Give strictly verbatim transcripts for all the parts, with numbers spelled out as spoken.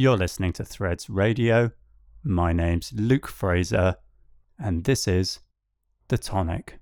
You're listening to Threads Radio. My name's Luke Fraser, and this is The Tonic.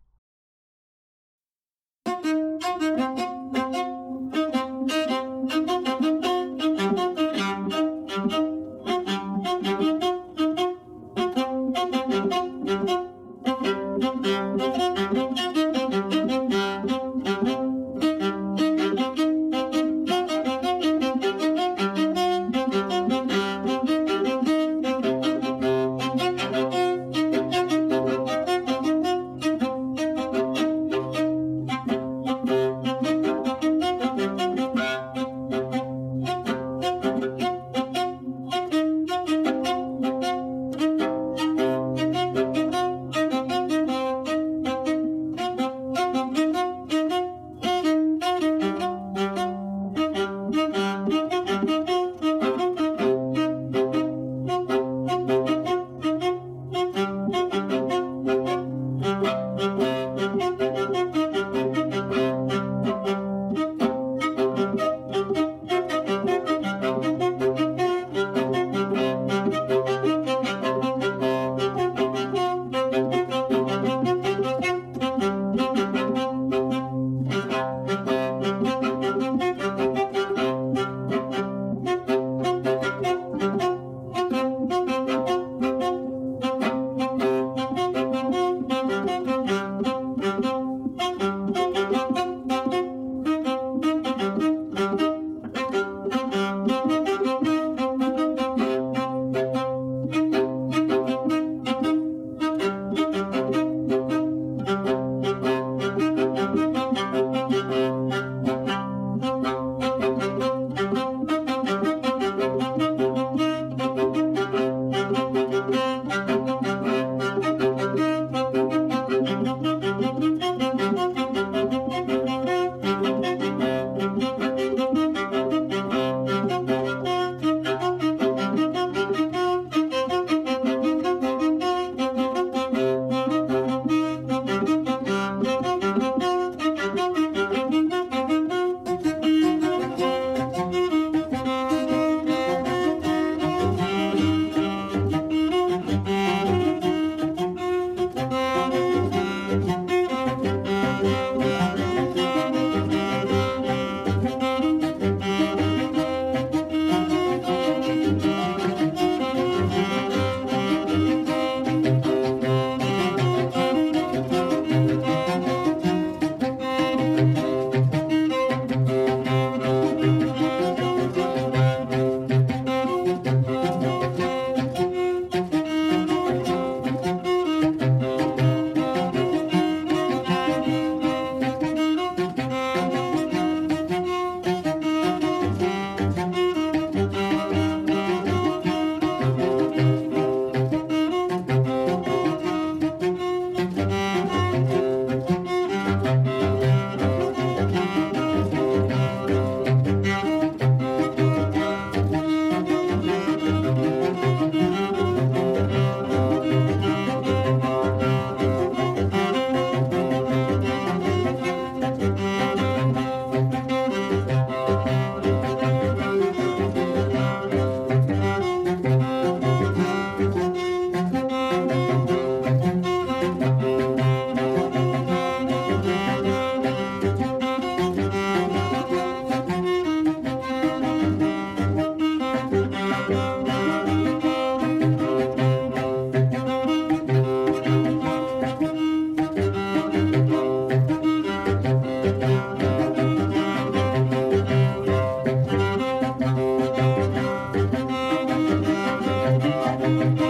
Thank you.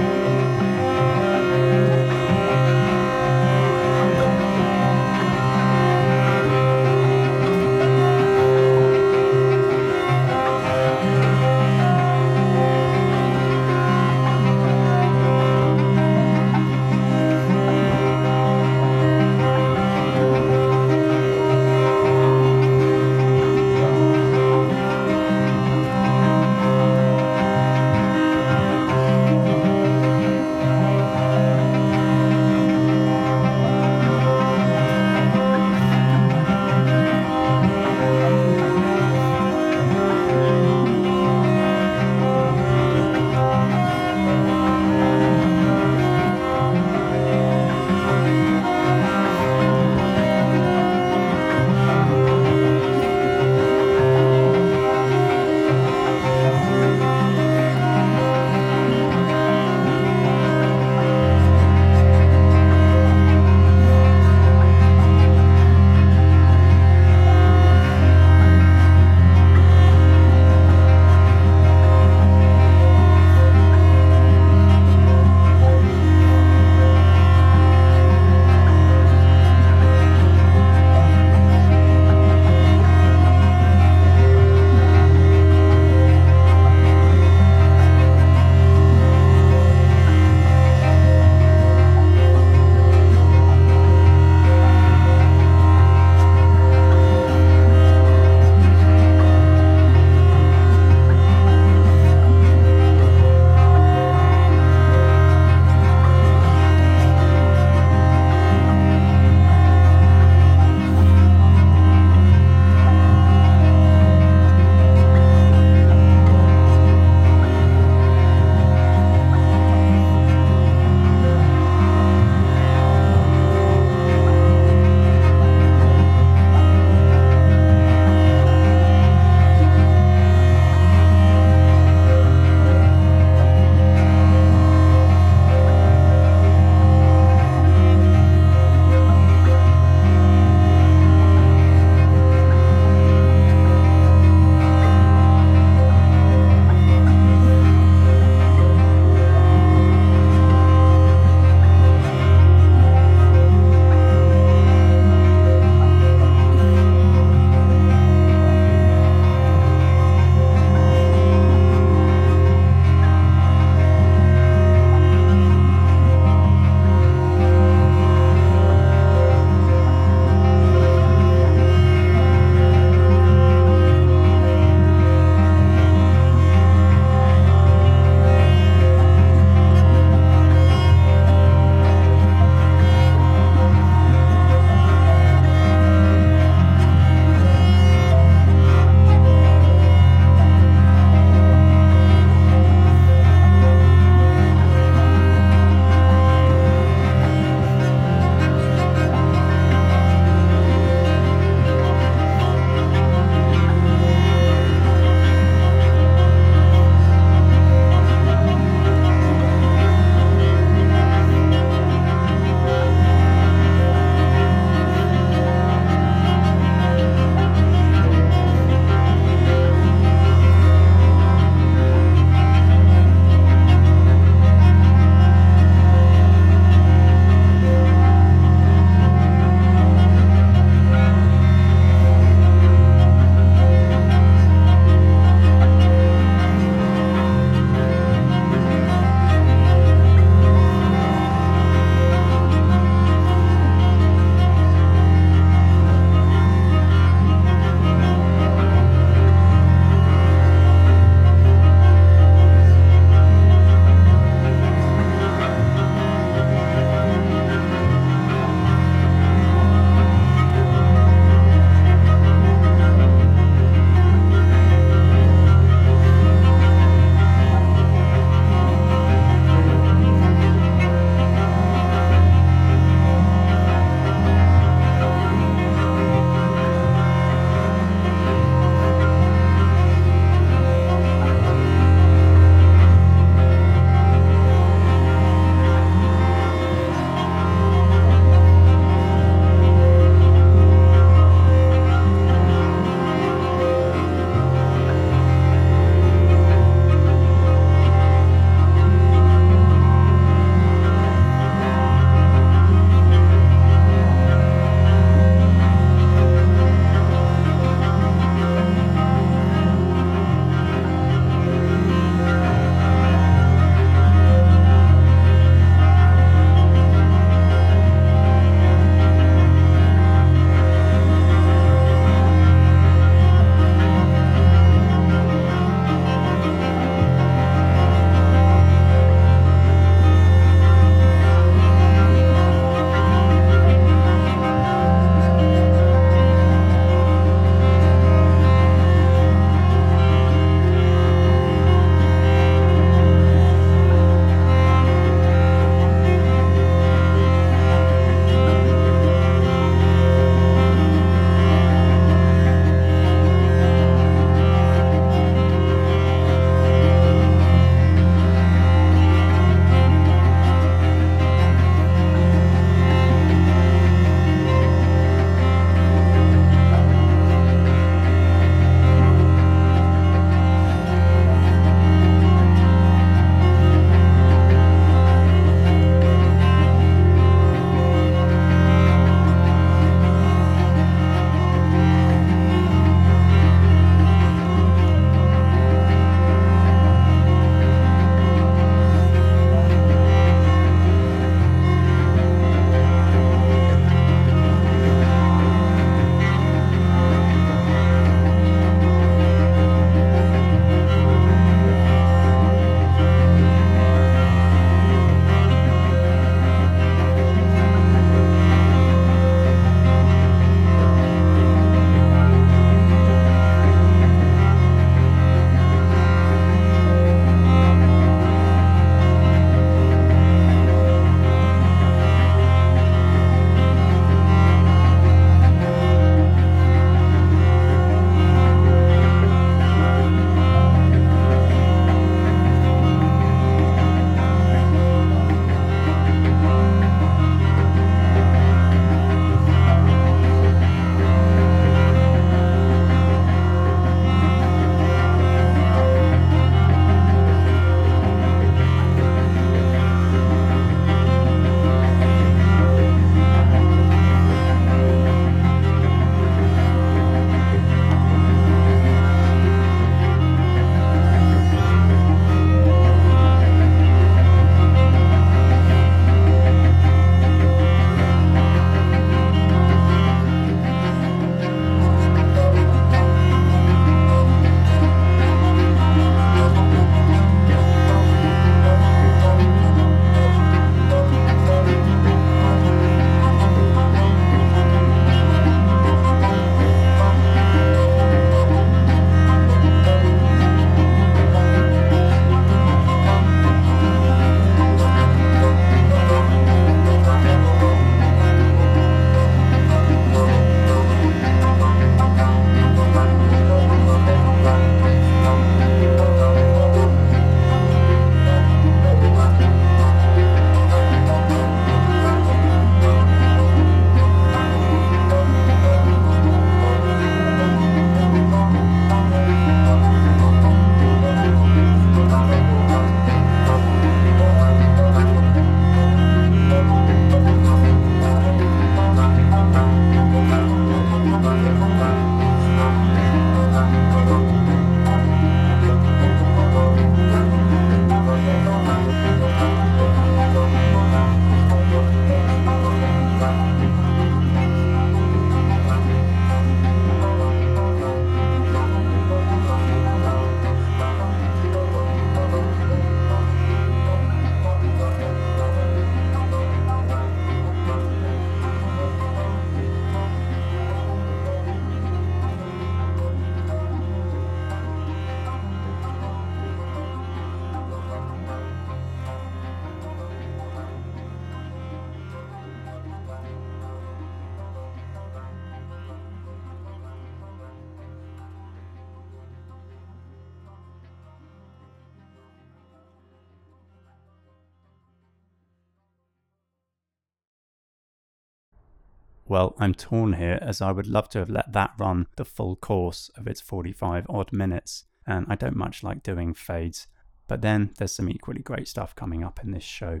Well, I'm torn here, as I would love to have let that run the full course of its forty-five odd minutes, and I don't much like doing fades. But then there's some equally great stuff coming up in this show.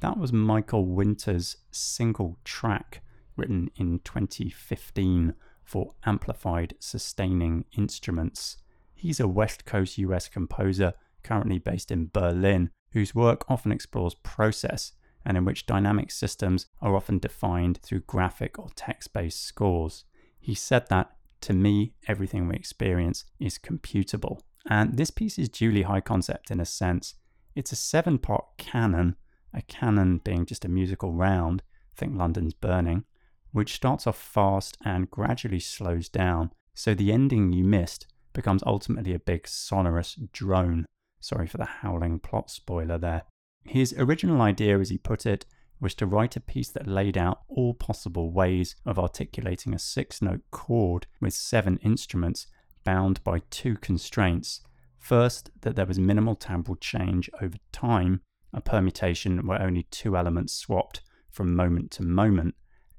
That was Michael Winter's Singletrack, written in twenty fifteen for Amplified Sustaining Instruments. He's a West Coast U S composer currently based in Berlin, whose work often explores process and in which dynamic systems are often defined through graphic or text-based scores. He said that, to me, everything we experience is computable. And this piece is duly high concept in a sense. It's a seven-part canon, a canon being just a musical round, think London's Burning, which starts off fast and gradually slows down, so the ending you missed becomes ultimately a big sonorous drone. Sorry for the howling plot spoiler there. His original idea, as he put it, was to write a piece that laid out all possible ways of articulating a six-note chord with seven instruments bound by two constraints. First, that there was minimal timbral change over time, a permutation where only two elements swapped from moment to moment,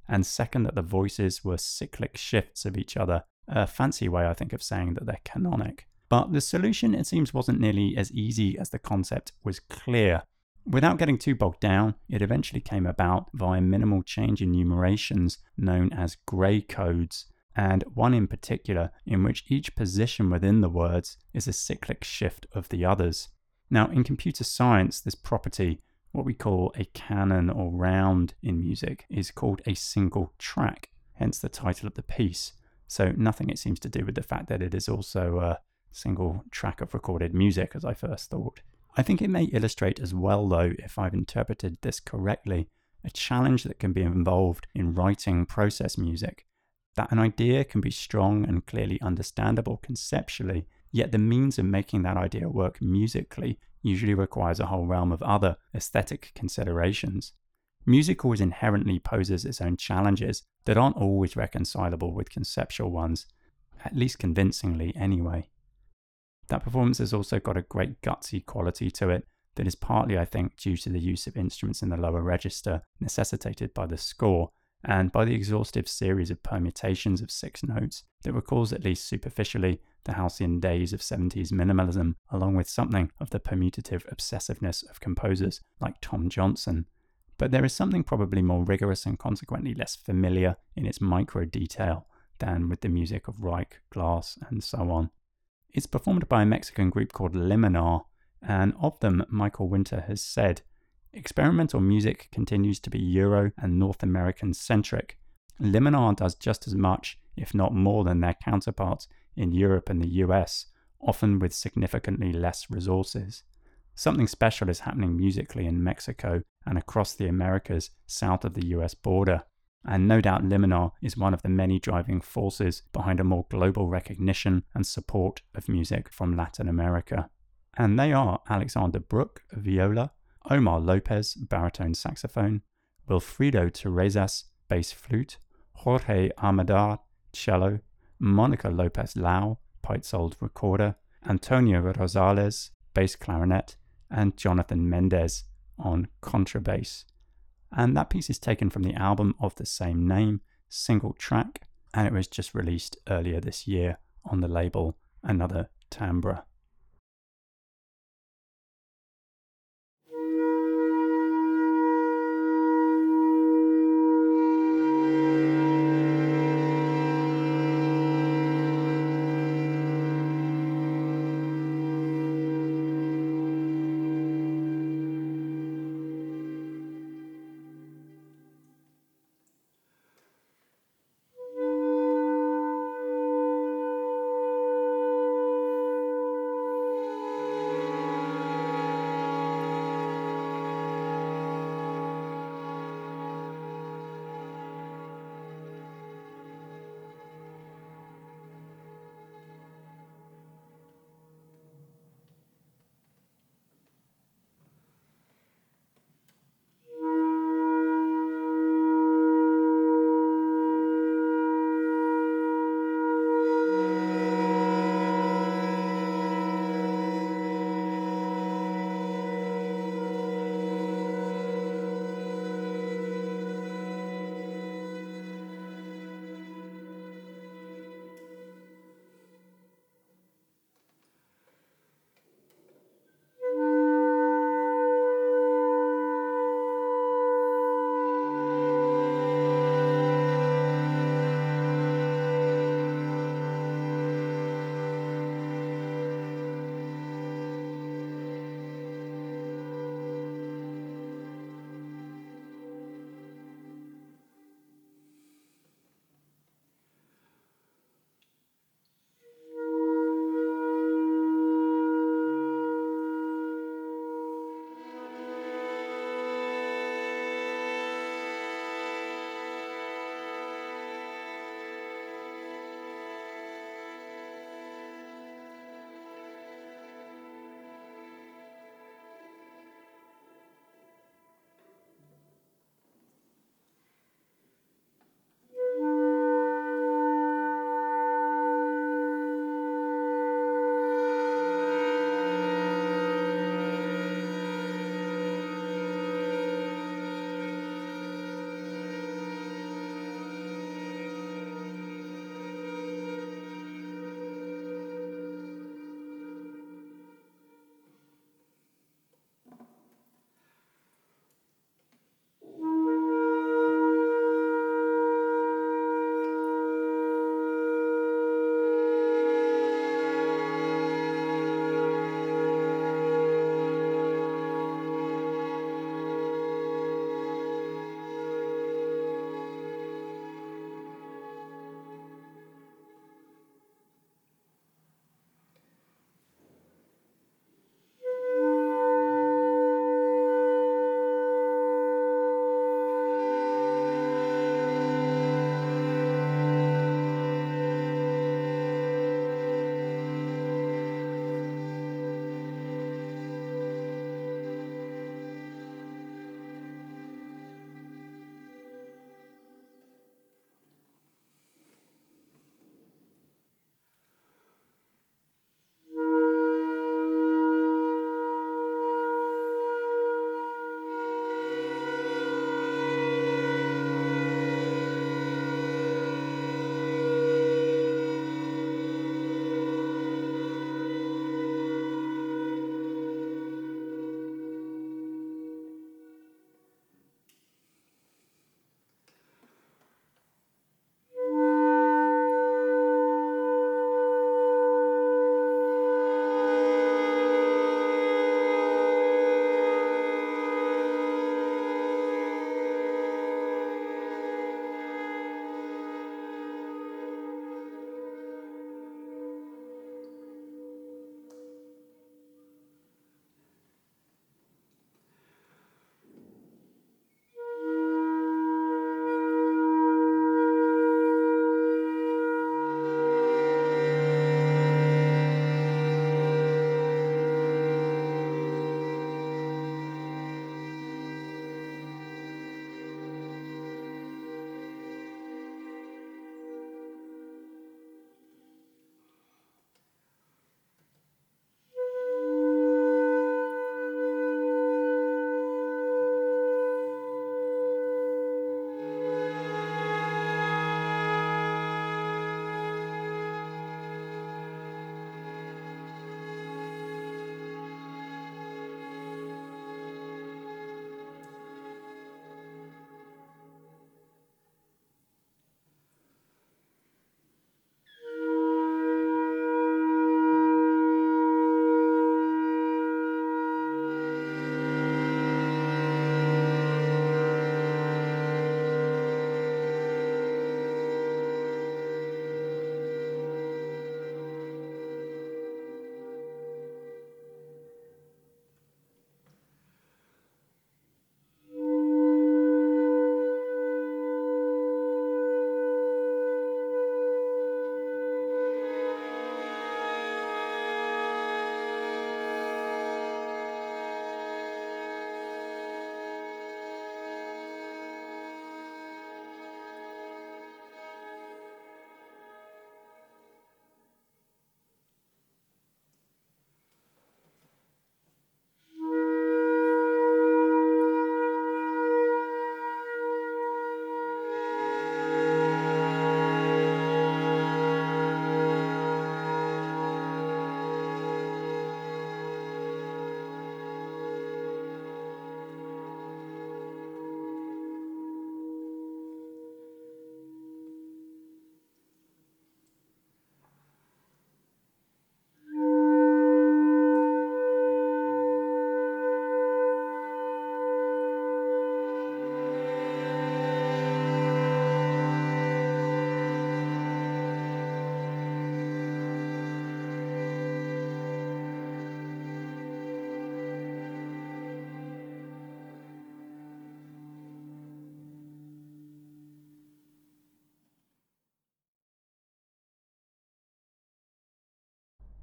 and second, that the voices were cyclic shifts of each other, a fancy way, I think, of saying that they're canonic. But the solution, it seems, wasn't nearly as easy as the concept was clear. Without getting too bogged down, it eventually came about via minimal change in enumerations known as grey codes, and one in particular in which each position within the words is a cyclic shift of the others. Now, in computer science, this property, what we call a canon or round in music, is called a single track, hence the title of the piece. So nothing, it seems, to do with the fact that it is also a single track of recorded music, as I first thought. I think it may illustrate as well, though, if I've interpreted this correctly, a challenge that can be involved in writing process music. That an idea can be strong and clearly understandable conceptually, yet the means of making that idea work musically usually requires a whole realm of other aesthetic considerations. Music always inherently poses its own challenges that aren't always reconcilable with conceptual ones, at least convincingly anyway. That performance has also got a great gutsy quality to it that is partly, I think, due to the use of instruments in the lower register necessitated by the score and by the exhaustive series of permutations of six notes that recalls, at least superficially, the halcyon days of seventies minimalism, along with something of the permutative obsessiveness of composers like Tom Johnson. But there is something probably more rigorous and consequently less familiar in its micro detail than with the music of Reich, Glass, and so on. It's performed by a Mexican group called Liminar, and of them, Michael Winter has said, "Experimental music continues to be Euro and North American centric. Liminar does just as much, if not more, than their counterparts in Europe and the U S, often with significantly less resources. Something special is happening musically in Mexico and across the Americas south of the U S border. And no doubt Liminar is one of the many driving forces behind a more global recognition and support of music from Latin America." And they are Alexander Brook, viola, Omar Lopez, baritone saxophone, Wilfredo Terezas, bass flute, Jorge Amadar, cello, Monica Lopez Lau, Paetzold recorder, Antonio Rosales, bass clarinet, and Jonathan Mendez on contrabass. And that piece is taken from the album of the same name, Singletrack, and it was just released earlier this year on the label Another Timbre.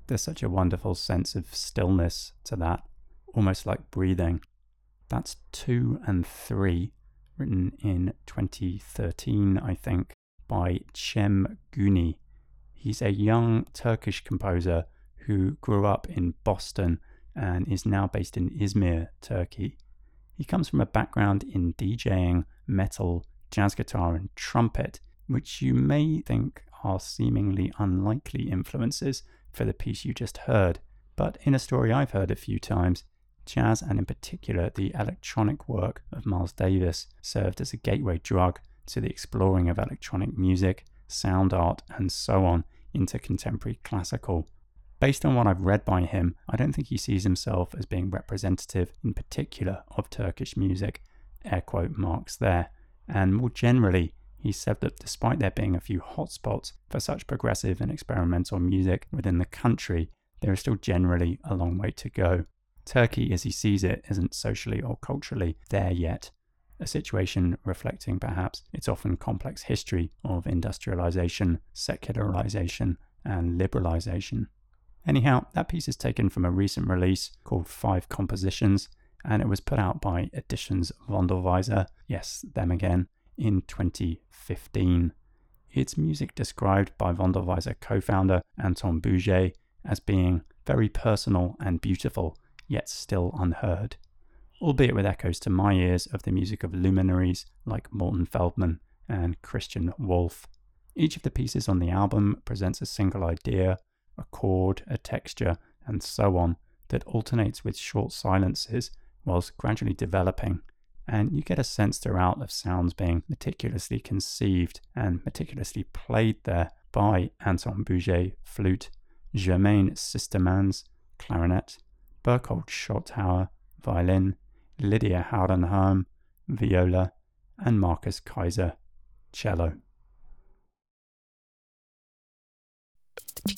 There's such a wonderful sense of stillness to that, almost like breathing. That's two and three, written in twenty thirteen, I think, by Cem Güney. He's a young Turkish composer who grew up in Boston and is now based in Izmir, Turkey. He comes from a background in DJing, metal, jazz guitar and trumpet, which you may think are seemingly unlikely influences for the piece you just heard. But in a story I've heard a few times, jazz and in particular the electronic work of Miles Davis served as a gateway drug to the exploring of electronic music, sound art and so on into contemporary classical. Based on what I've read by him, I don't think he sees himself as being representative in particular of Turkish music, air quote marks there. And more generally, he said that despite there being a few hotspots for such progressive and experimental music within the country, there is still generally a long way to go. Turkey, as he sees it, isn't socially or culturally there yet, a situation reflecting perhaps its often complex history of industrialization, secularization, and liberalization. Anyhow, that piece is taken from a recent release called Five Compositions, and it was put out by Editions Vondelweiser, yes, them again, in twenty fifteen. It's music described by Vondelweiser co-founder Anton Bouget as being very personal and beautiful, yet still unheard, albeit with echoes to my ears of the music of luminaries like Morton Feldman and Christian Wolff. Each of the pieces on the album presents a single idea, a chord, a texture, and so on, that alternates with short silences whilst gradually developing, and you get a sense throughout of sounds being meticulously conceived and meticulously played there by Anton Bouget, flute, Germaine Sistermans, clarinet, Burkold Schottauer, violin, Lydia Hauernhörn, viola, and Marcus Kaiser, cello. Thank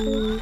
you.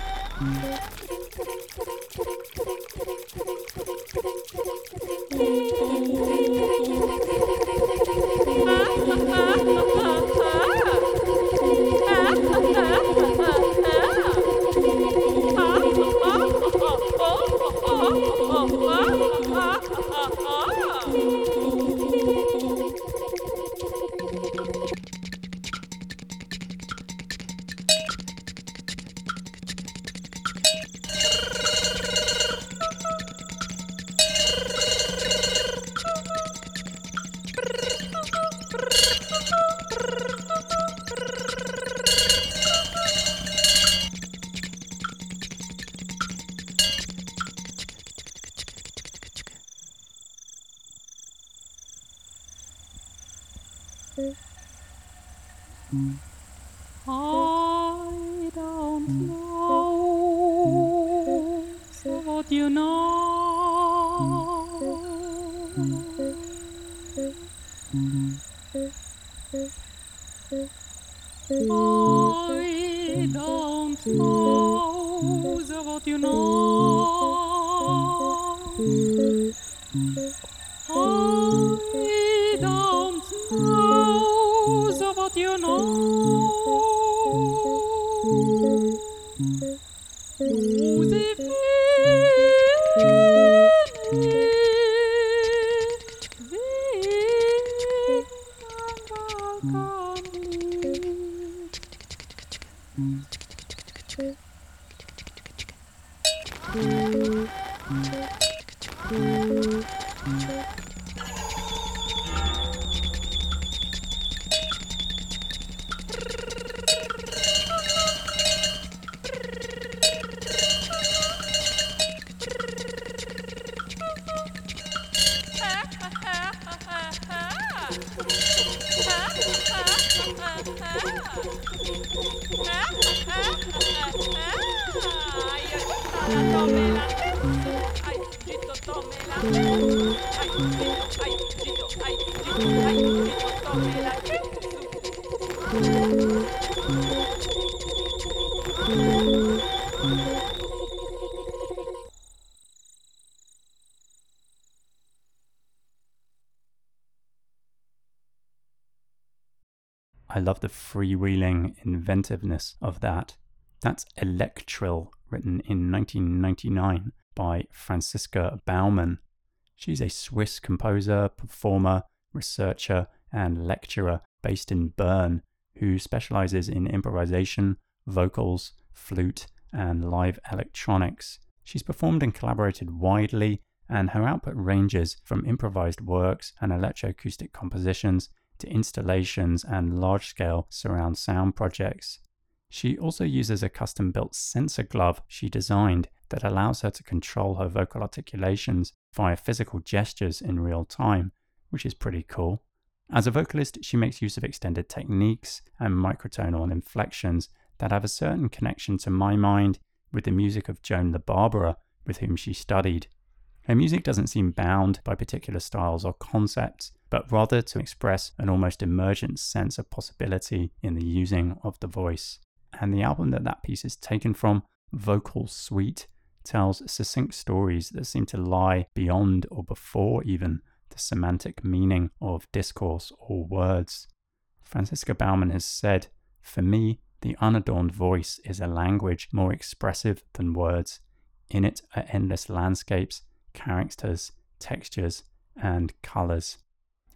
I love the freewheeling inventiveness of that. That's Electril, written in nineteen ninety-nine by Franziska Baumann. She's a Swiss composer, performer, researcher, and lecturer based in Bern, who specializes in improvisation, vocals, flute, and live electronics. She's performed and collaborated widely, and her output ranges from improvised works and electroacoustic compositions to installations and large-scale surround sound projects. She also uses a custom-built sensor glove she designed that allows her to control her vocal articulations via physical gestures in real time, which is pretty cool. As a vocalist, she makes use of extended techniques and microtonal inflections that have a certain connection, to my mind, with the music of Joan La Barbara, with whom she studied. Her music doesn't seem bound by particular styles or concepts, but rather to express an almost emergent sense of possibility in the using of the voice. And the album that that piece is taken from, Vocal Suite, tells succinct stories that seem to lie beyond or before even the semantic meaning of discourse or words. Franziska Baumann has said, "For me, the unadorned voice is a language more expressive than words. In it are endless landscapes, characters, textures, and colours."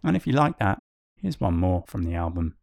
And if you like that, here's one more from the album.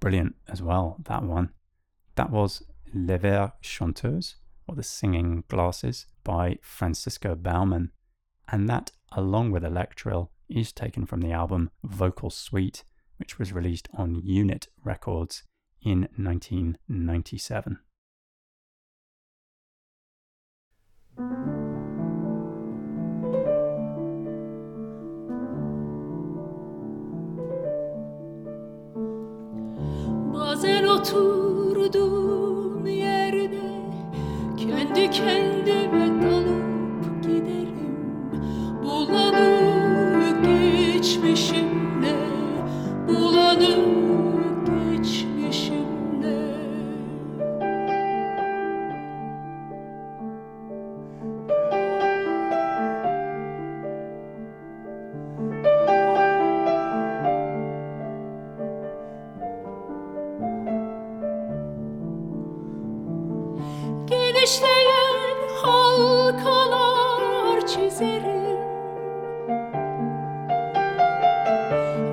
Brilliant as well, that one. That was Les Verts Chanteuses, or The Singing Glasses, by Franziska Baumann. And that, along with Electril, is taken from the album Vocal Suite, which was released on Unit Records in nineteen ninety-seven. Bazen oturduğum yerde kendi kendime dalıp giderim, bulanık geçmişimle, bulanık geçmişimle. İşleyen halkalar çizerim.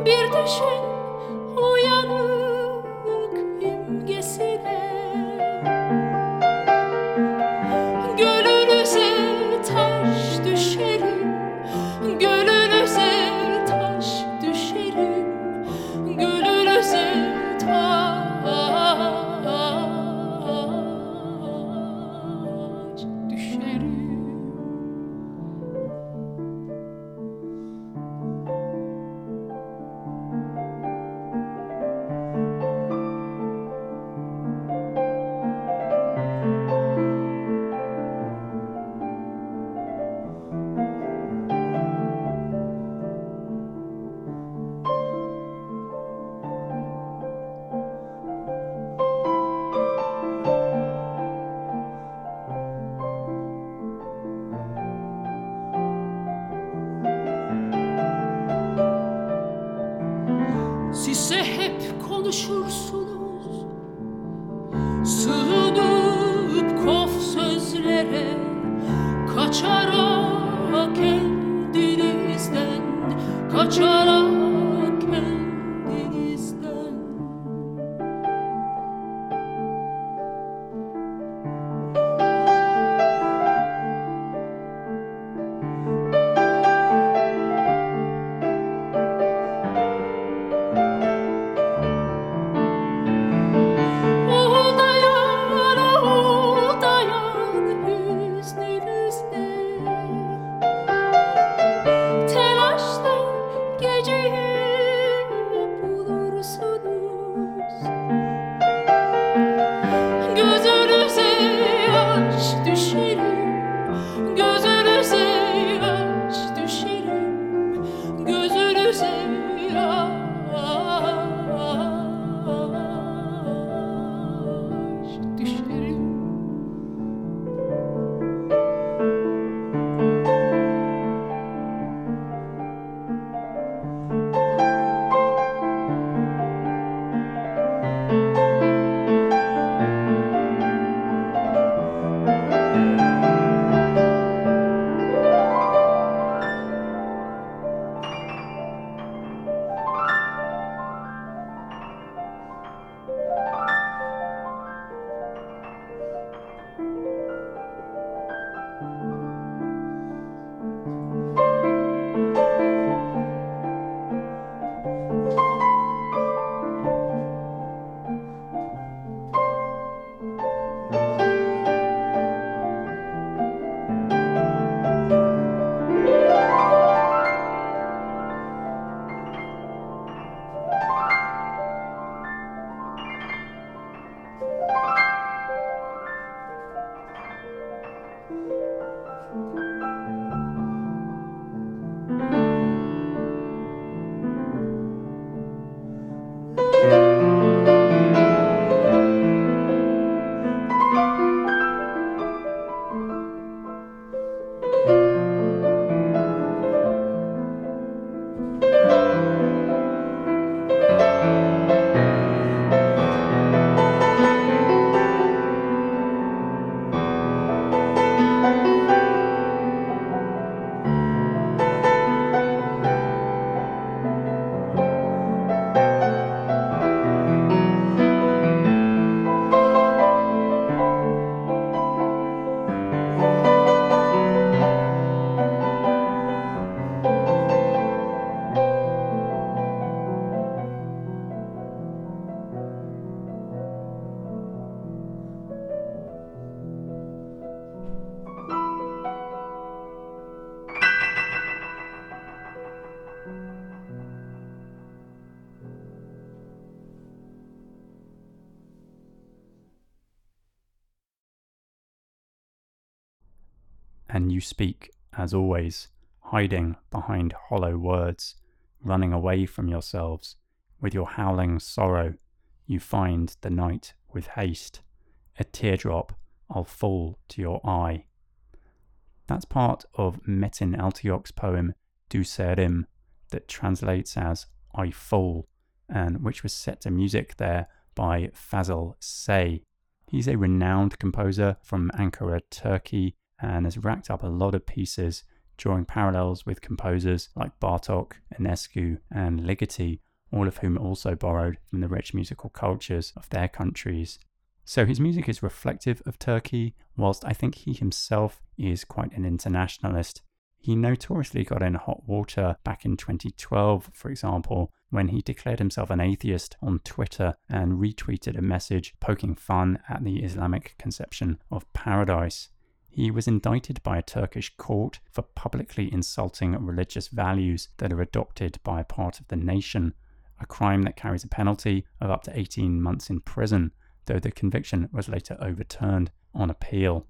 Bir düşün uyanık imgesine, gönlünüze taş düşerim, gönlünüze taş düşerim, gönlünüze taş. Gece And you speak, as always, hiding behind hollow words, running away from yourselves. With your howling sorrow, you find the night with haste. A teardrop, I'll fall to your eye. That's part of Metin Altıok's poem, Du Serim, that translates as I Fall, and which was set to music there by Fazıl Say. He's a renowned composer from Ankara, Turkey, and has racked up a lot of pieces, drawing parallels with composers like Bartók, Enescu and Ligeti, all of whom also borrowed from the rich musical cultures of their countries. So his music is reflective of Turkey, whilst I think he himself is quite an internationalist. He notoriously got in hot water back in twenty twelve, for example, when he declared himself an atheist on Twitter and retweeted a message poking fun at the Islamic conception of paradise. He was indicted by a Turkish court for publicly insulting religious values that are adopted by a part of the nation, a crime that carries a penalty of up to eighteen months in prison, though the conviction was later overturned on appeal.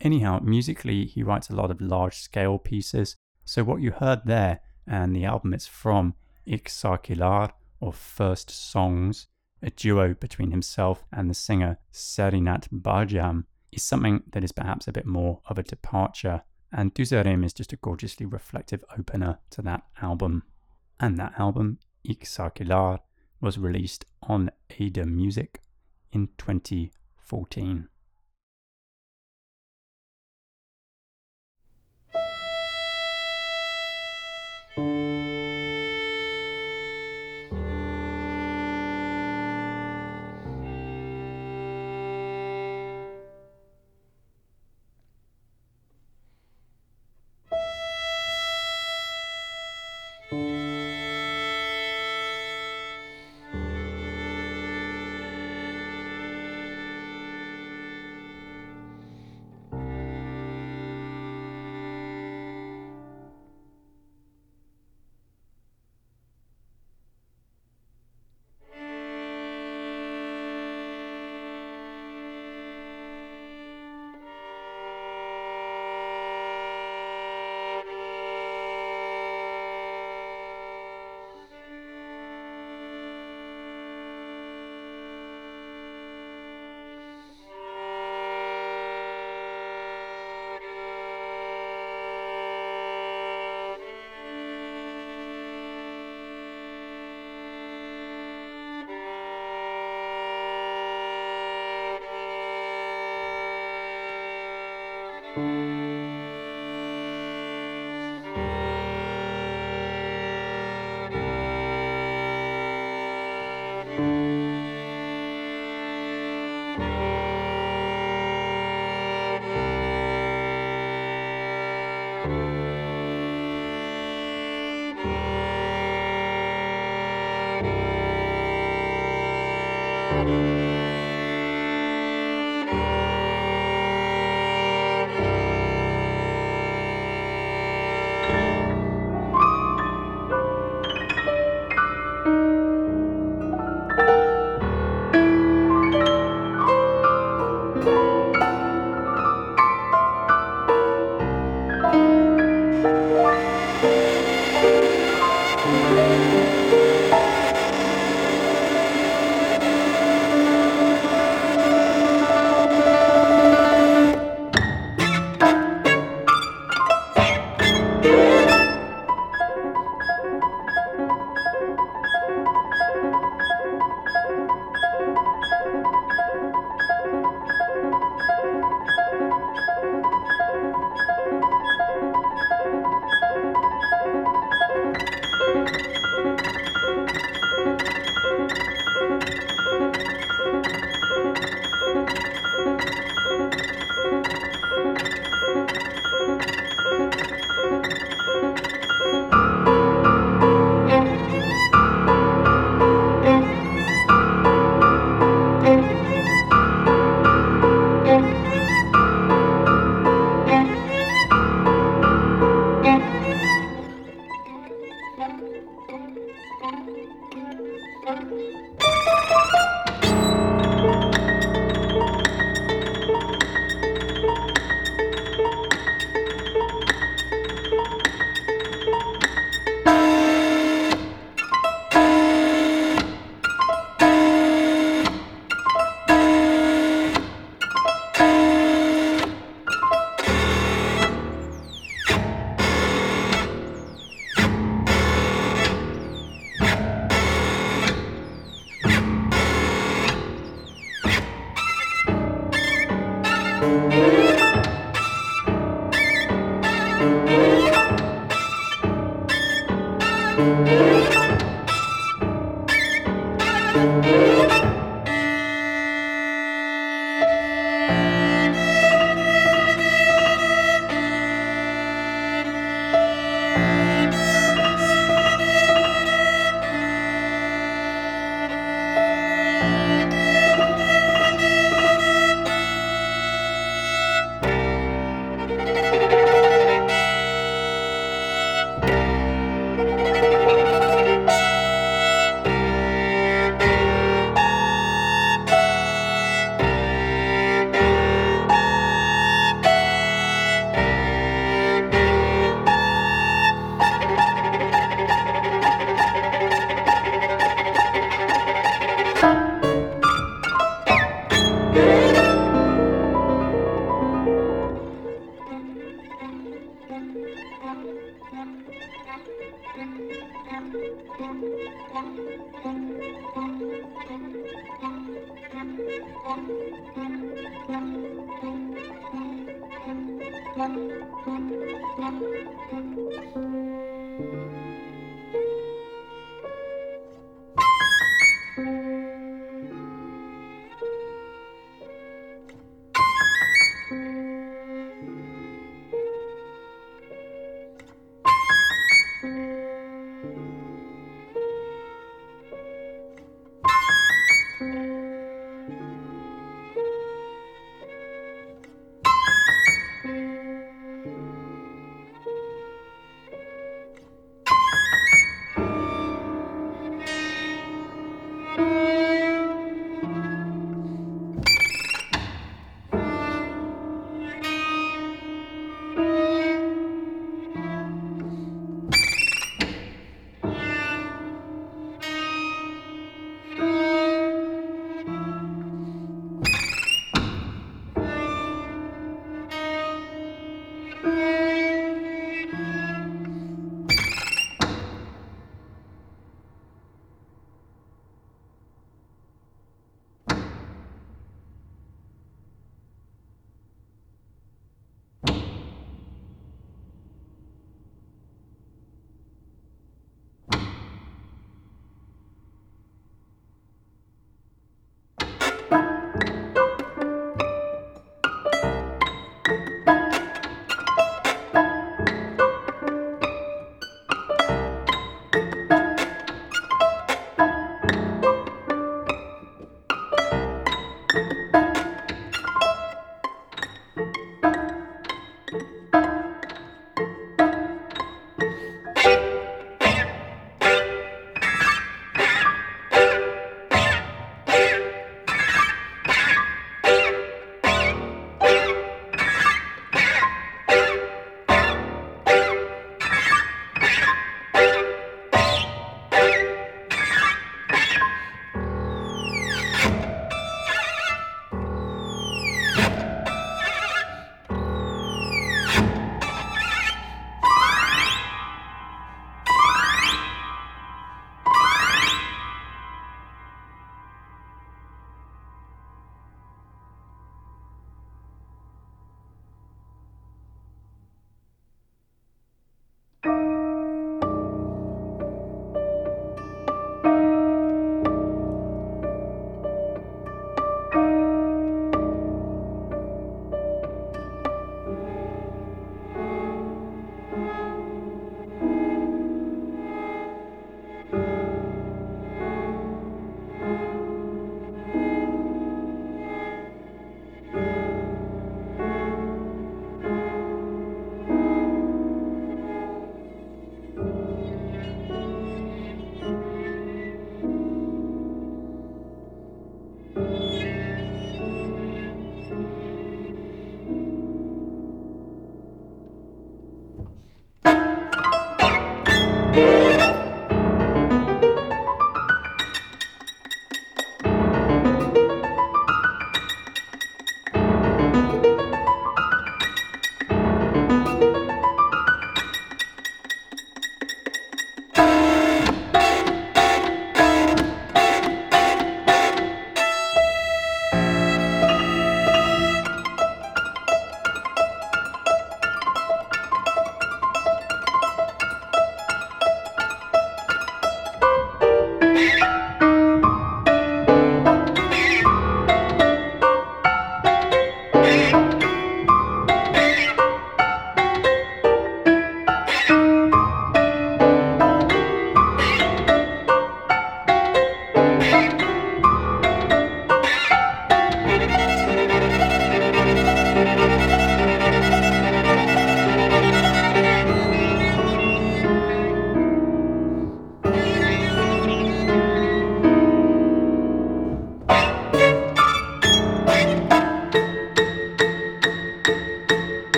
Anyhow, musically he writes a lot of large-scale pieces, so what you heard there, and the album it's from, Ik Sarkilar, or First Songs, a duo between himself and the singer Serinat Bajam, is something that is perhaps a bit more of a departure, and Du Serim is just a gorgeously reflective opener to that album. And that album, Ik Sarkilar, was released on Ada Music in twenty fourteen.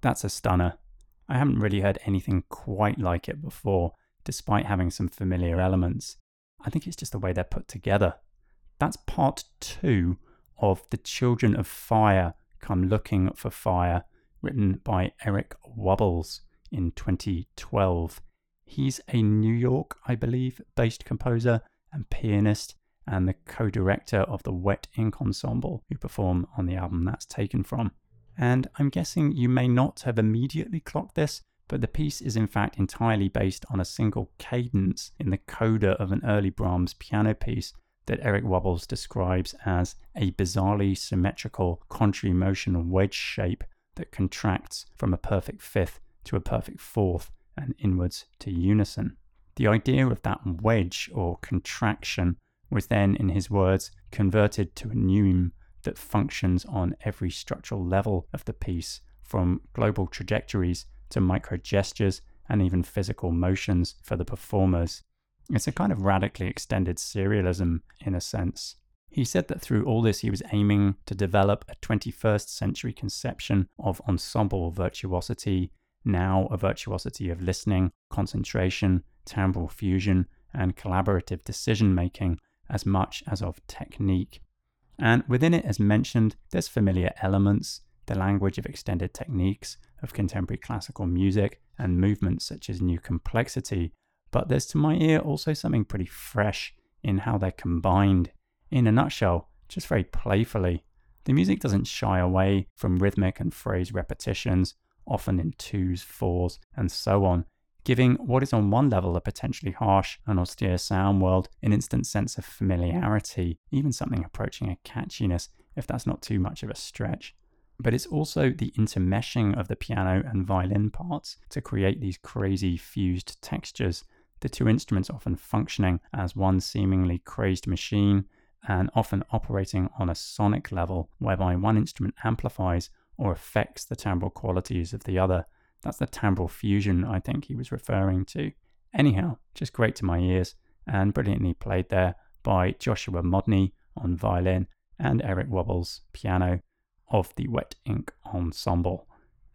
That's a stunner. I haven't really heard anything quite like it before, despite having some familiar elements. I think it's just the way they're put together. That's part two of The Children of Fire, Come Looking for Fire, written by Eric Wubbels in twenty twelve. He's a New York, I believe, based composer and pianist, and the co-director of the Wet Ink Ensemble, who perform on the album that's taken from. And I'm guessing you may not have immediately clocked this, but the piece is in fact entirely based on a single cadence in the coda of an early Brahms piano piece that Eric Wubbels describes as a bizarrely symmetrical contrary motion wedge shape that contracts from a perfect fifth to a perfect fourth and inwards to unison. The idea of that wedge or contraction was then, in his words, converted to a neume that functions on every structural level of the piece, from global trajectories to micro gestures and even physical motions for the performers. It's a kind of radically extended serialism, in a sense. He said that through all this he was aiming to develop a twenty-first century conception of ensemble virtuosity, now a virtuosity of listening, concentration, timbral fusion, and collaborative decision-making, as much as of technique. And within it, as mentioned, there's familiar elements, the language of extended techniques, of contemporary classical music, and movements such as new complexity, but there's to my ear also something pretty fresh in how they're combined. In a nutshell, just very playfully. The music doesn't shy away from rhythmic and phrase repetitions, often in twos, fours, and so on, giving what is on one level a potentially harsh and austere sound world an instant sense of familiarity, even something approaching a catchiness, if that's not too much of a stretch. But it's also the intermeshing of the piano and violin parts to create these crazy fused textures, the two instruments often functioning as one seemingly crazed machine and often operating on a sonic level, whereby one instrument amplifies or affects the timbral qualities of the other. That's the timbral fusion I think he was referring to. Anyhow, just great to my ears and brilliantly played there by Joshua Modney on violin and Eric Wubbels piano of the Wet Ink Ensemble.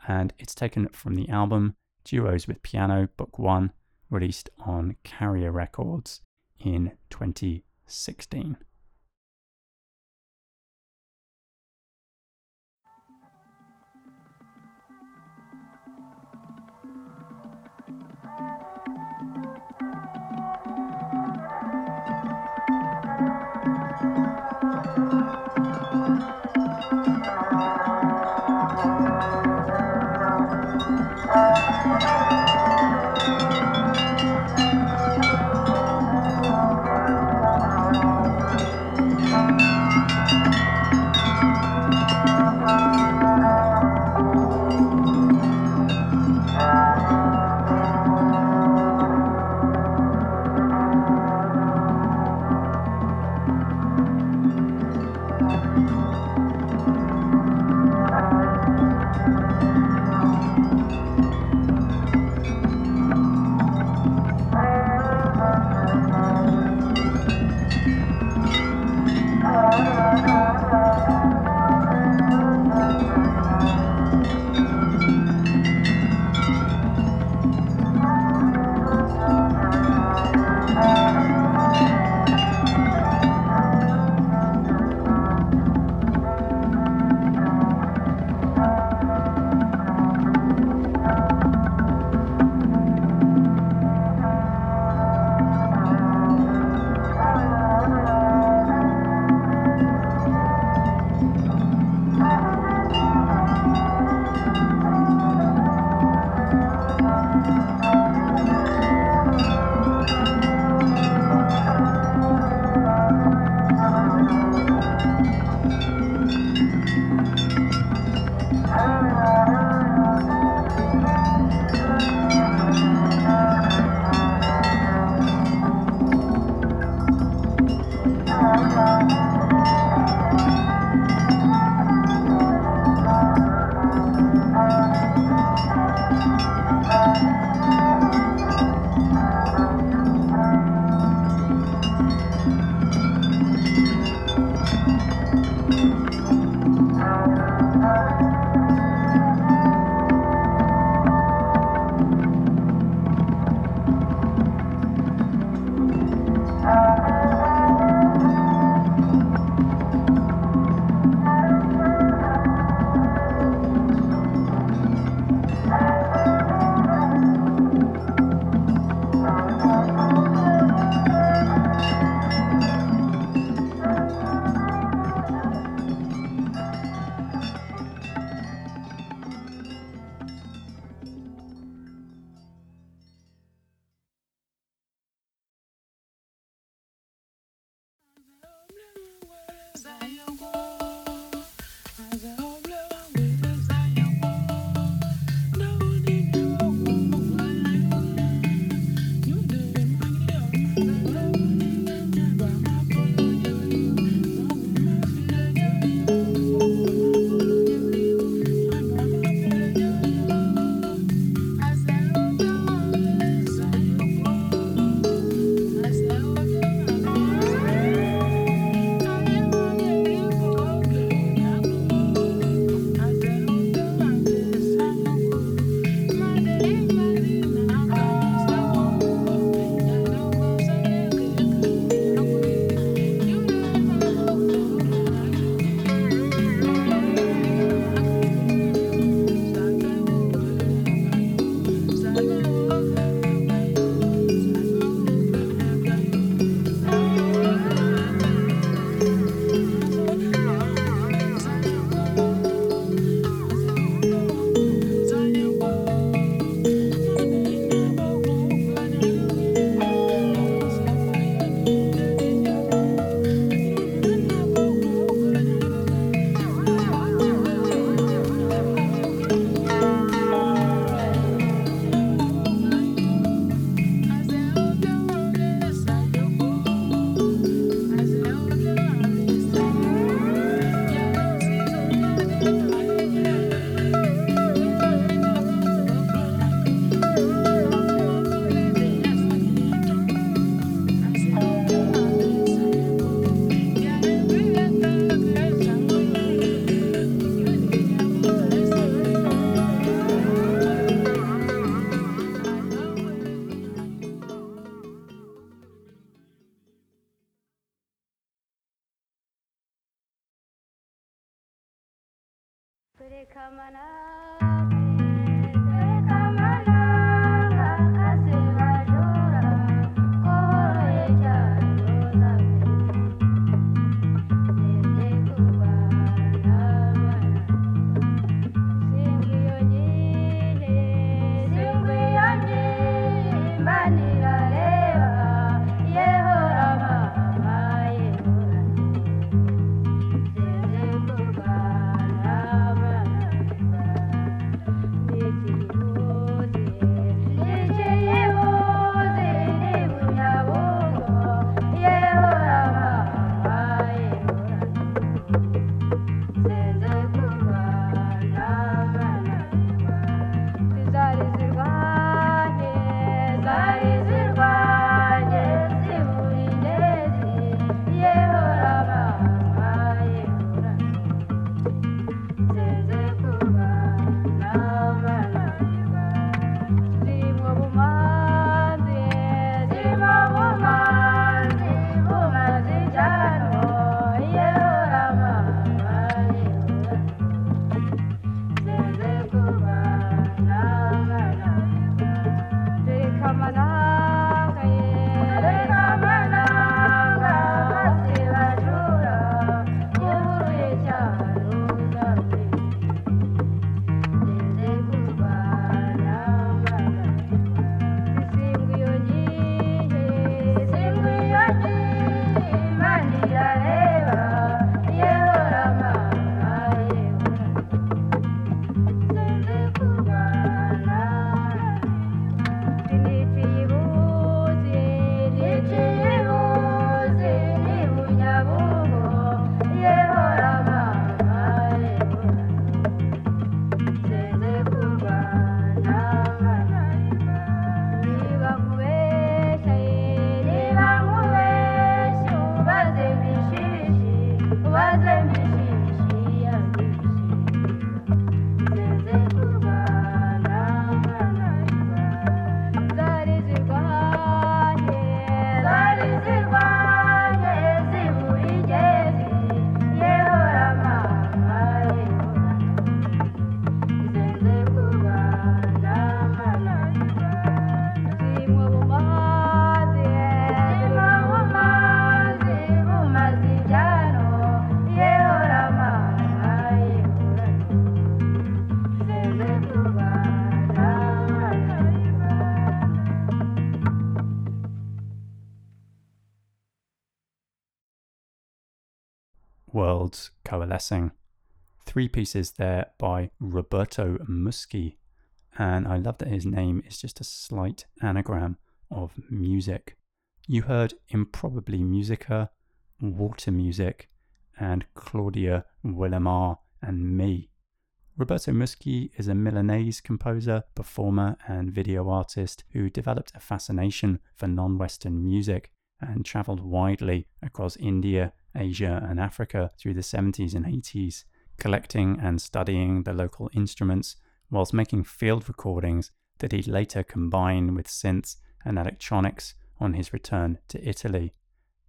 And it's taken from the album Duos with Piano, Book One, released on Carrier Records in twenty sixteen. Worlds Coalescing. Three pieces there by Roberto Muschi, and I love that his name is just a slight anagram of music. You heard Improbably Musica, Water Music, and Claudia Willemar and Me. Roberto Muschi is a Milanese composer, performer and video artist who developed a fascination for non-Western music and travelled widely across India, Asia and Africa through the seventies and eighties, collecting and studying the local instruments whilst making field recordings that he'd later combine with synths and electronics on his return to Italy.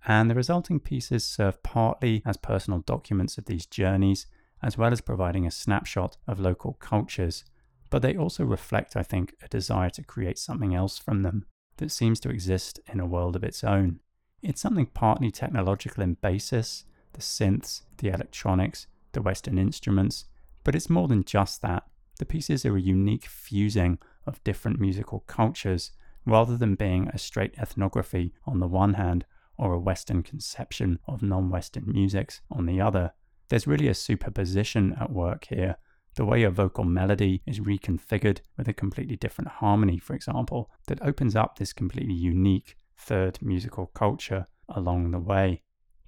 And the resulting pieces serve partly as personal documents of these journeys, as well as providing a snapshot of local cultures, but they also reflect, I think, a desire to create something else from them that seems to exist in a world of its own. It's something partly technological in basis, the synths, the electronics, the Western instruments, but it's more than just that. The pieces are a unique fusing of different musical cultures, rather than being a straight ethnography on the one hand, or a Western conception of non-Western musics on the other. There's really a superposition at work here. The way a vocal melody is reconfigured with a completely different harmony, for example, that opens up this completely unique third musical culture along the way.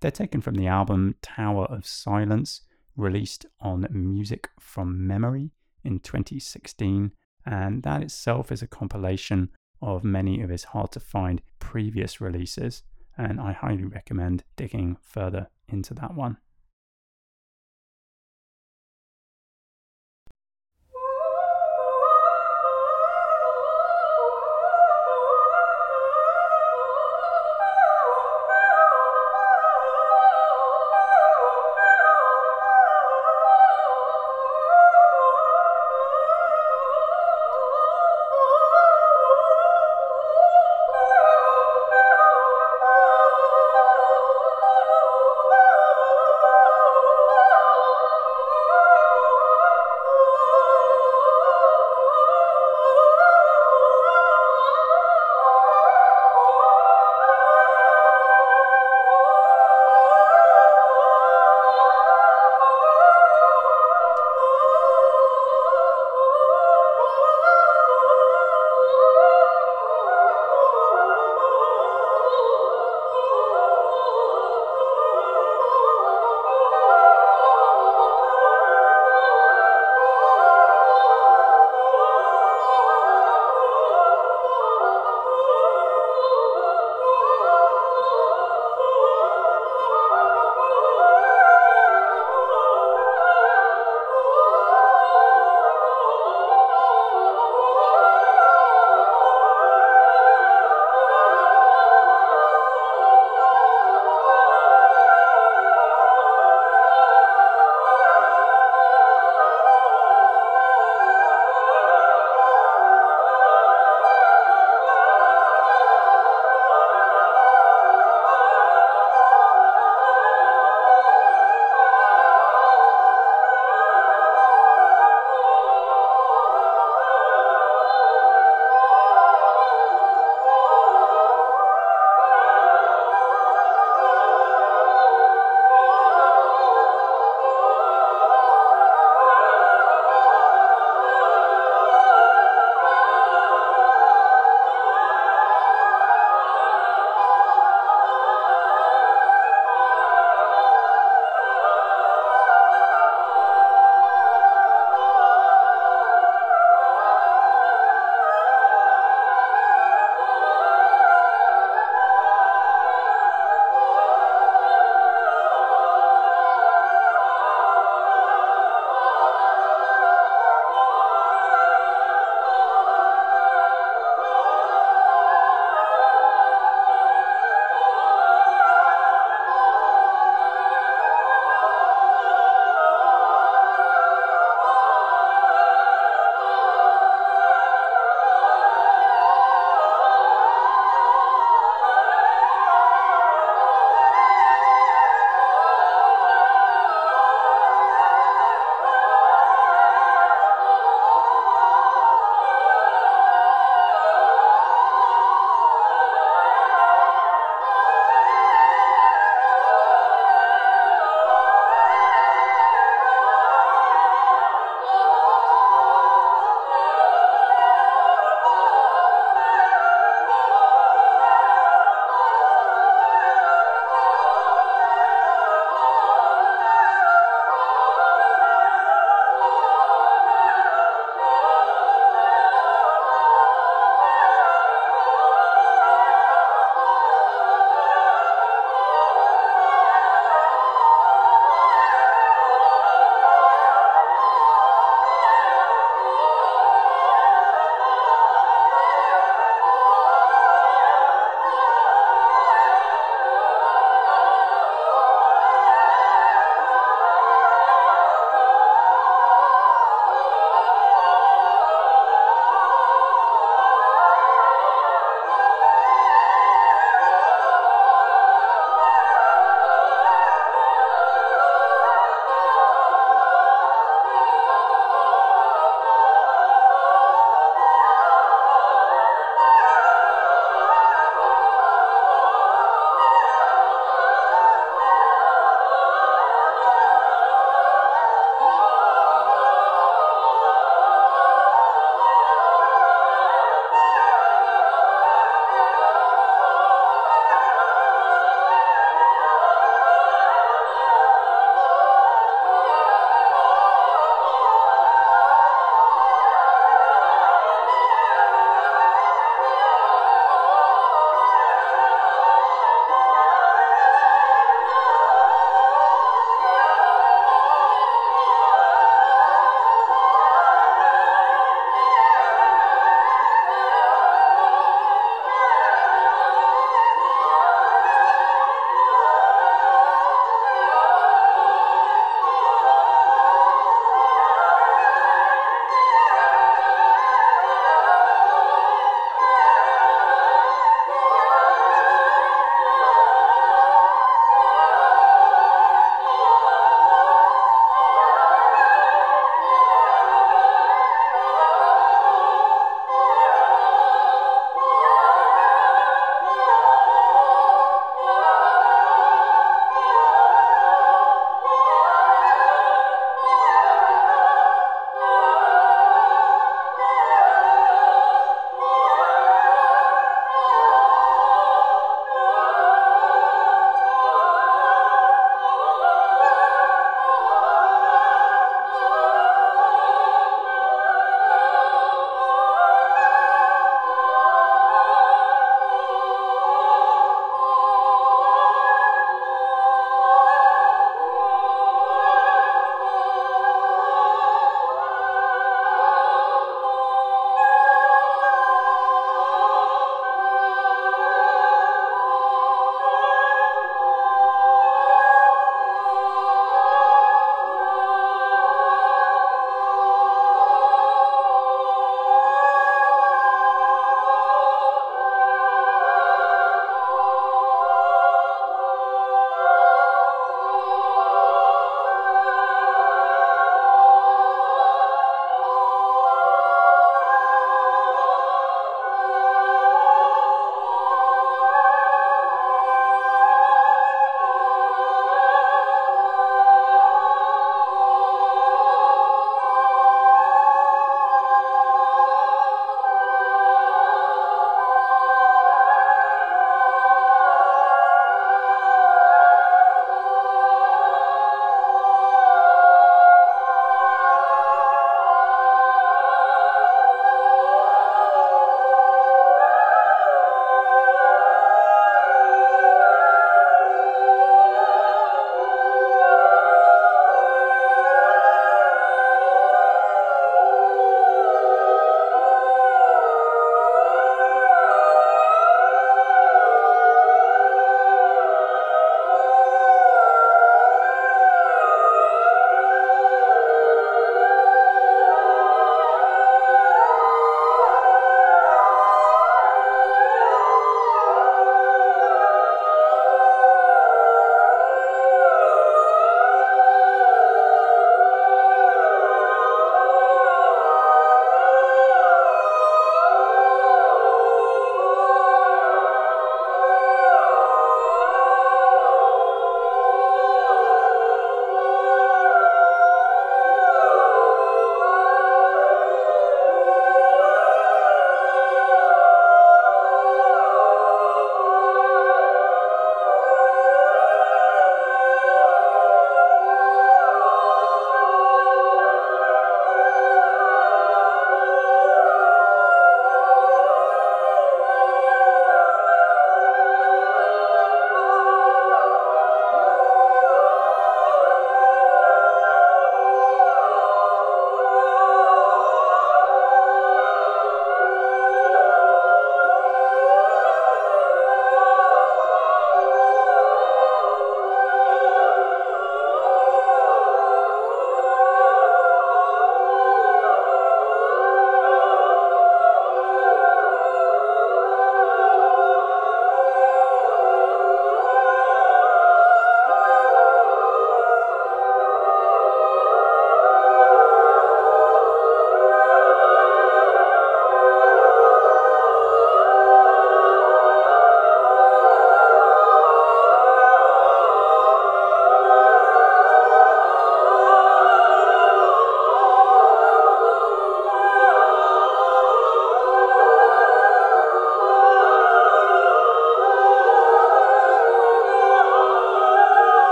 They're taken from the album Tower of Silence, released on Music from Memory in twenty sixteen, and that itself is a compilation of many of his hard-to-find previous releases, and I highly recommend digging further into that one.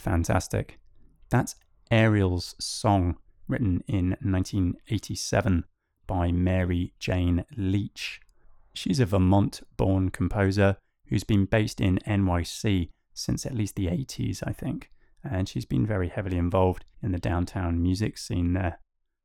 Fantastic. That's Ariel's Song, written in nineteen eighty-seven by Mary Jane Leach. She's a Vermont-born composer who's been based in N Y C since at least the eighties, I think, and she's been very heavily involved in the downtown music scene there.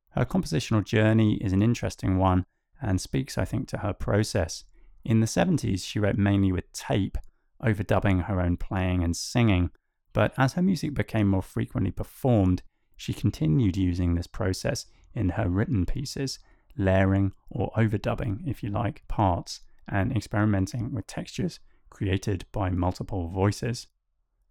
Her compositional journey is an interesting one and speaks, I think, to her process. In the seventies, she wrote mainly with tape, overdubbing her own playing and singing, but as her music became more frequently performed, she continued using this process in her written pieces, layering or overdubbing, if you like, parts and experimenting with textures created by multiple voices.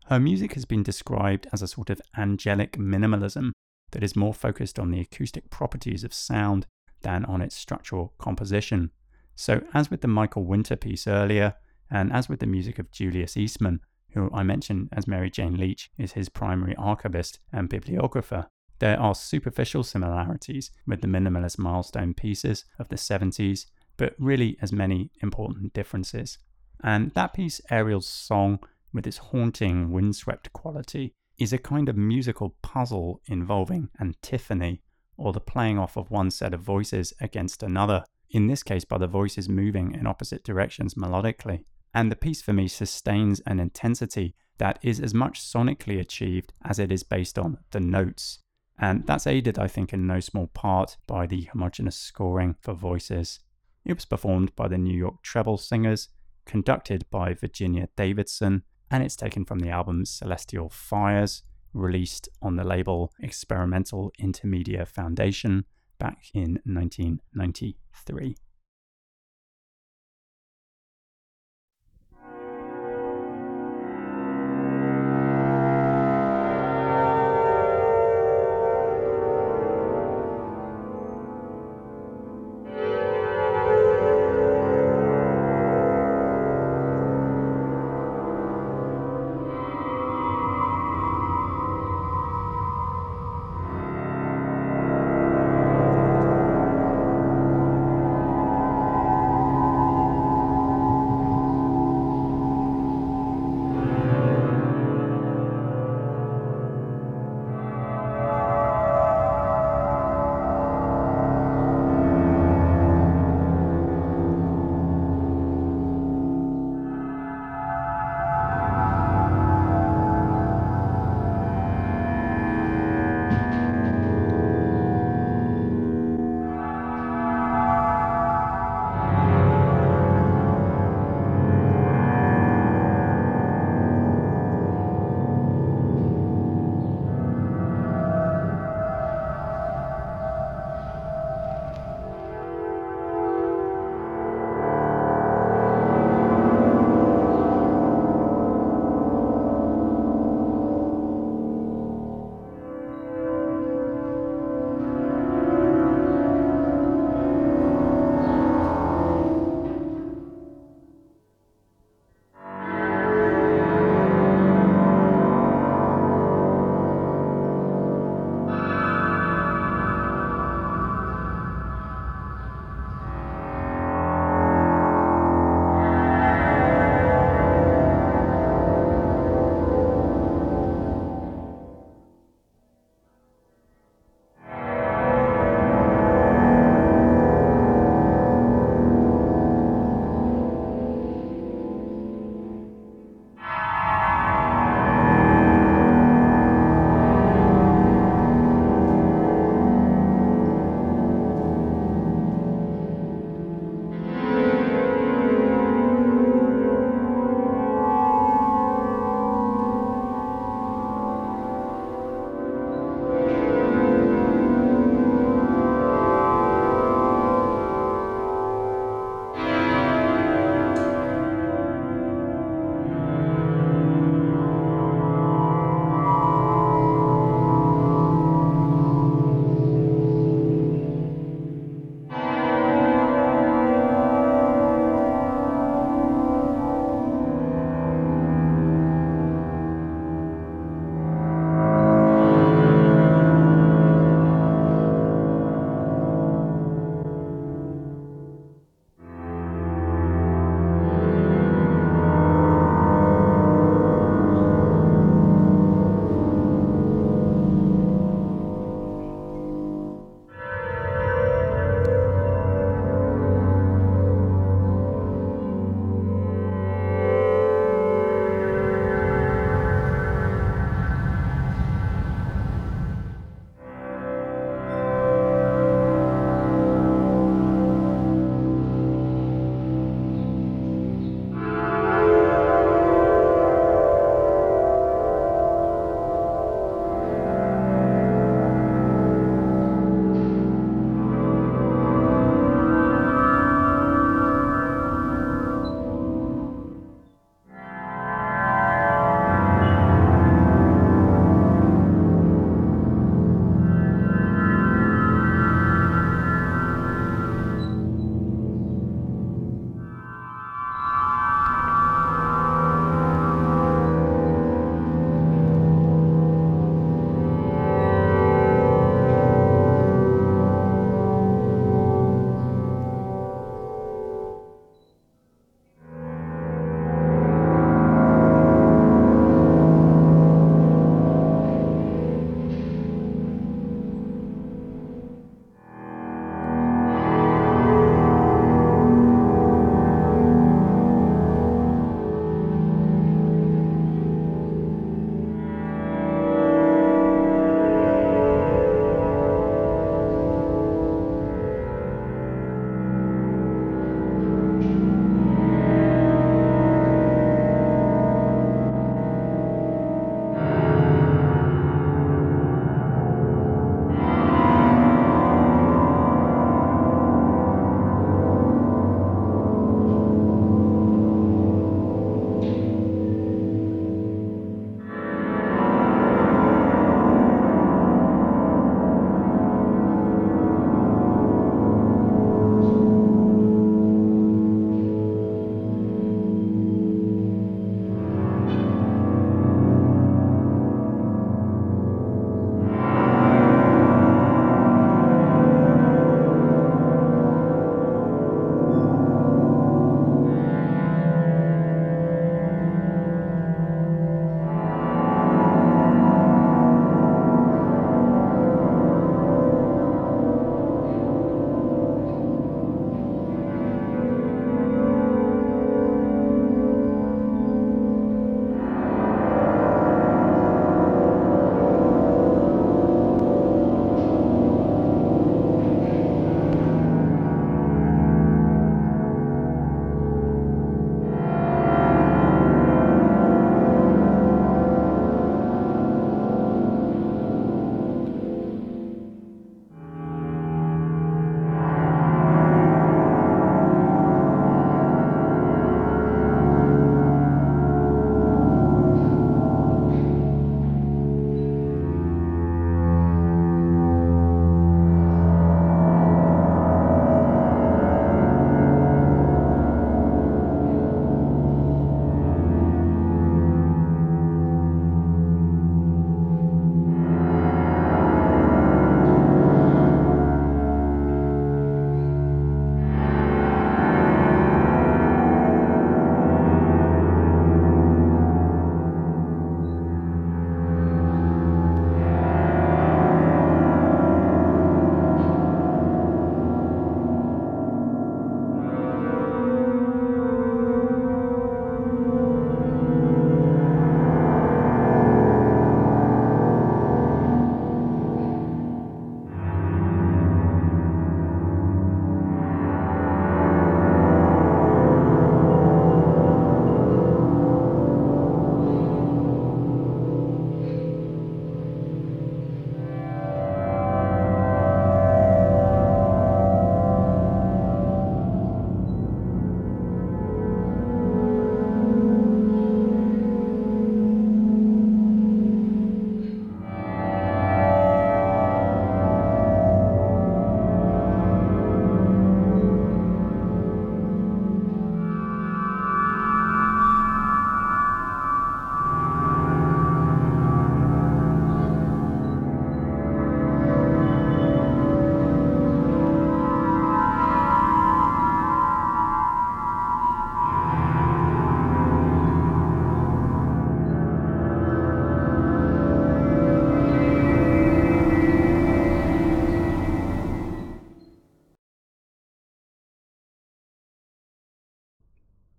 Her music has been described as a sort of angelic minimalism that is more focused on the acoustic properties of sound than on its structural composition. So as with the Michael Winter piece earlier, and as with the music of Julius Eastman, who I mentioned as Mary Jane Leach is his primary archivist and bibliographer, there are superficial similarities with the minimalist milestone pieces of the seventies, but really as many important differences. And that piece, Ariel's Song, with its haunting, windswept quality, is a kind of musical puzzle involving antiphony, or the playing off of one set of voices against another, in this case by the voices moving in opposite directions melodically. And the piece for me sustains an intensity that is as much sonically achieved as it is based on the notes. And that's aided, I think, in no small part by the homogeneous scoring for voices. It was performed by the New York Treble Singers, conducted by Virginia Davidson, and it's taken from the album Celestial Fires, released on the label Experimental Intermedia Foundation back in nineteen ninety-three.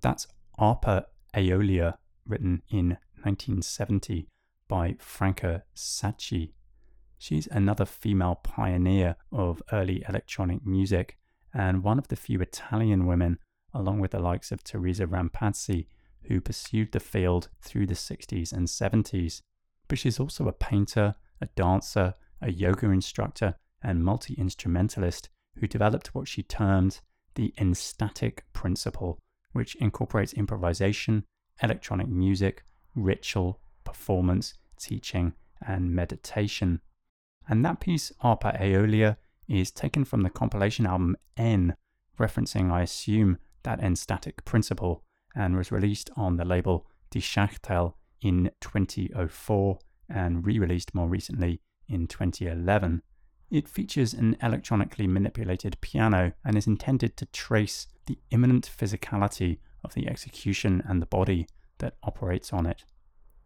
That's Arpa Aeolia, written in nineteen seventy by Franca Sacchi. She's another female pioneer of early electronic music and one of the few Italian women, along with the likes of Teresa Rampazzi, who pursued the field through the sixties and seventies. But she's also a painter, a dancer, a yoga instructor, and multi-instrumentalist who developed what she termed the enstatic principle, which incorporates improvisation, electronic music, ritual, performance, teaching, and meditation. And that piece, Arpa Aeolia, is taken from the compilation album N, referencing, I assume, that enstatic principle, and was released on the label Die Schachtel in twenty oh four and re-released more recently in twenty eleven. It features an electronically manipulated piano and is intended to trace the imminent physicality of the execution and the body that operates on it.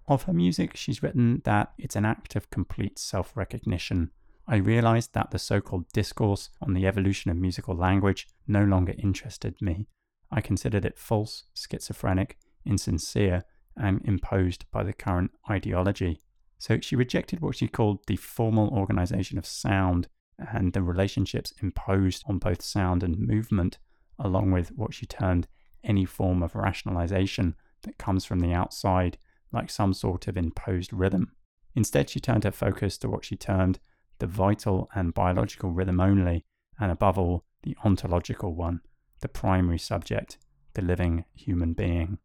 Of her music, she's written that it's an act of complete self-recognition. I realized that the so-called discourse on the evolution of musical language no longer interested me. I considered it false, schizophrenic, insincere, and imposed by the current ideology. So she rejected what she called the formal organization of sound and the relationships imposed on both sound and movement, along with what she termed any form of rationalization that comes from the outside, like some sort of imposed rhythm. Instead, she turned her focus to what she termed the vital and biological rhythm only, and above all, the ontological one, the primary subject, the living human being.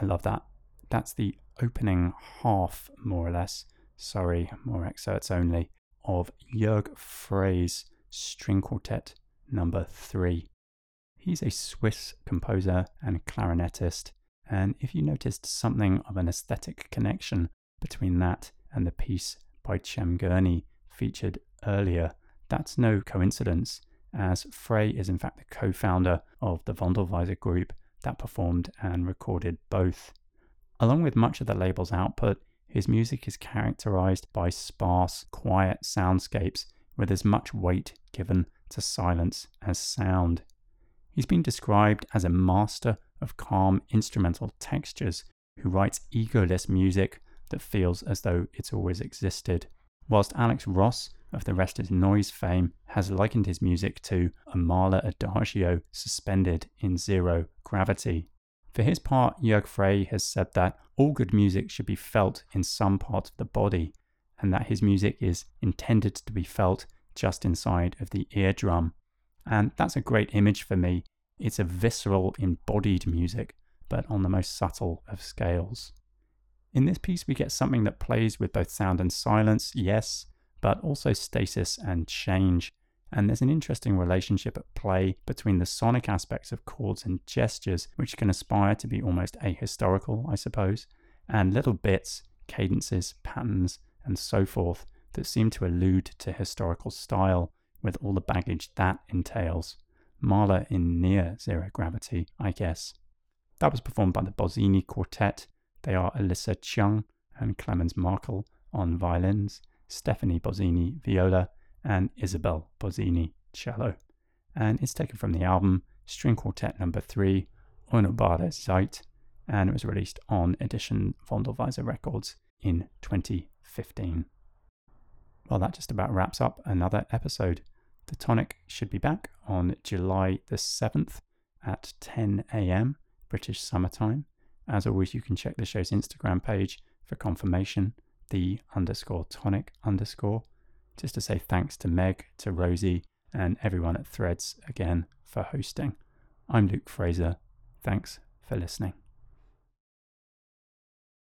I love that. That's the opening half, more or less. Sorry, more excerpts only, of Jorge Frey's String Quartet number three. He's a Swiss composer and clarinetist, and if you noticed something of an aesthetic connection between that and the piece by Cem Güney featured earlier, that's no coincidence, as Frey is in fact the co-founder of the Vondelweiser group that performed and recorded both. Along with much of the label's output, his music is characterized by sparse, quiet soundscapes with as much weight given to silence as sound. He's been described as a master of calm instrumental textures who writes egoless music that feels as though it's always existed, whilst Alex Ross of The Rest Is Noise fame has likened his music to a Mahler adagio suspended in zero gravity. For his part, Jorge Frey has said that all good music should be felt in some part of the body, and that his music is intended to be felt just inside of the eardrum. And that's a great image for me. It's a visceral, embodied music, but on the most subtle of scales. In this piece, we get something that plays with both sound and silence, yes, but also stasis and change. And there's an interesting relationship at play between the sonic aspects of chords and gestures, which can aspire to be almost ahistorical, I suppose, and little bits, cadences, patterns, and so forth that seem to allude to historical style with all the baggage that entails. Mahler in near zero gravity, I guess. That was performed by the Bozzini Quartet. They are Alyssa Cheung and Clemens Markle on violins, Stephanie Bozzini viola, and Isabel Bozzini cello. And it's taken from the album String Quartet number three, Unruhbare Zeit, and it was released on Edition Vondelweiser Records in twenty fifteen. Well, that just about wraps up another episode. The Tonic should be back on July the seventh at ten a.m. British summertime. As always, you can check the show's Instagram page for confirmation, the underscore tonic underscore. Just to say thanks to Meg, to Rosie, and everyone at Threads again for hosting. I'm Luke Fraser. Thanks for listening.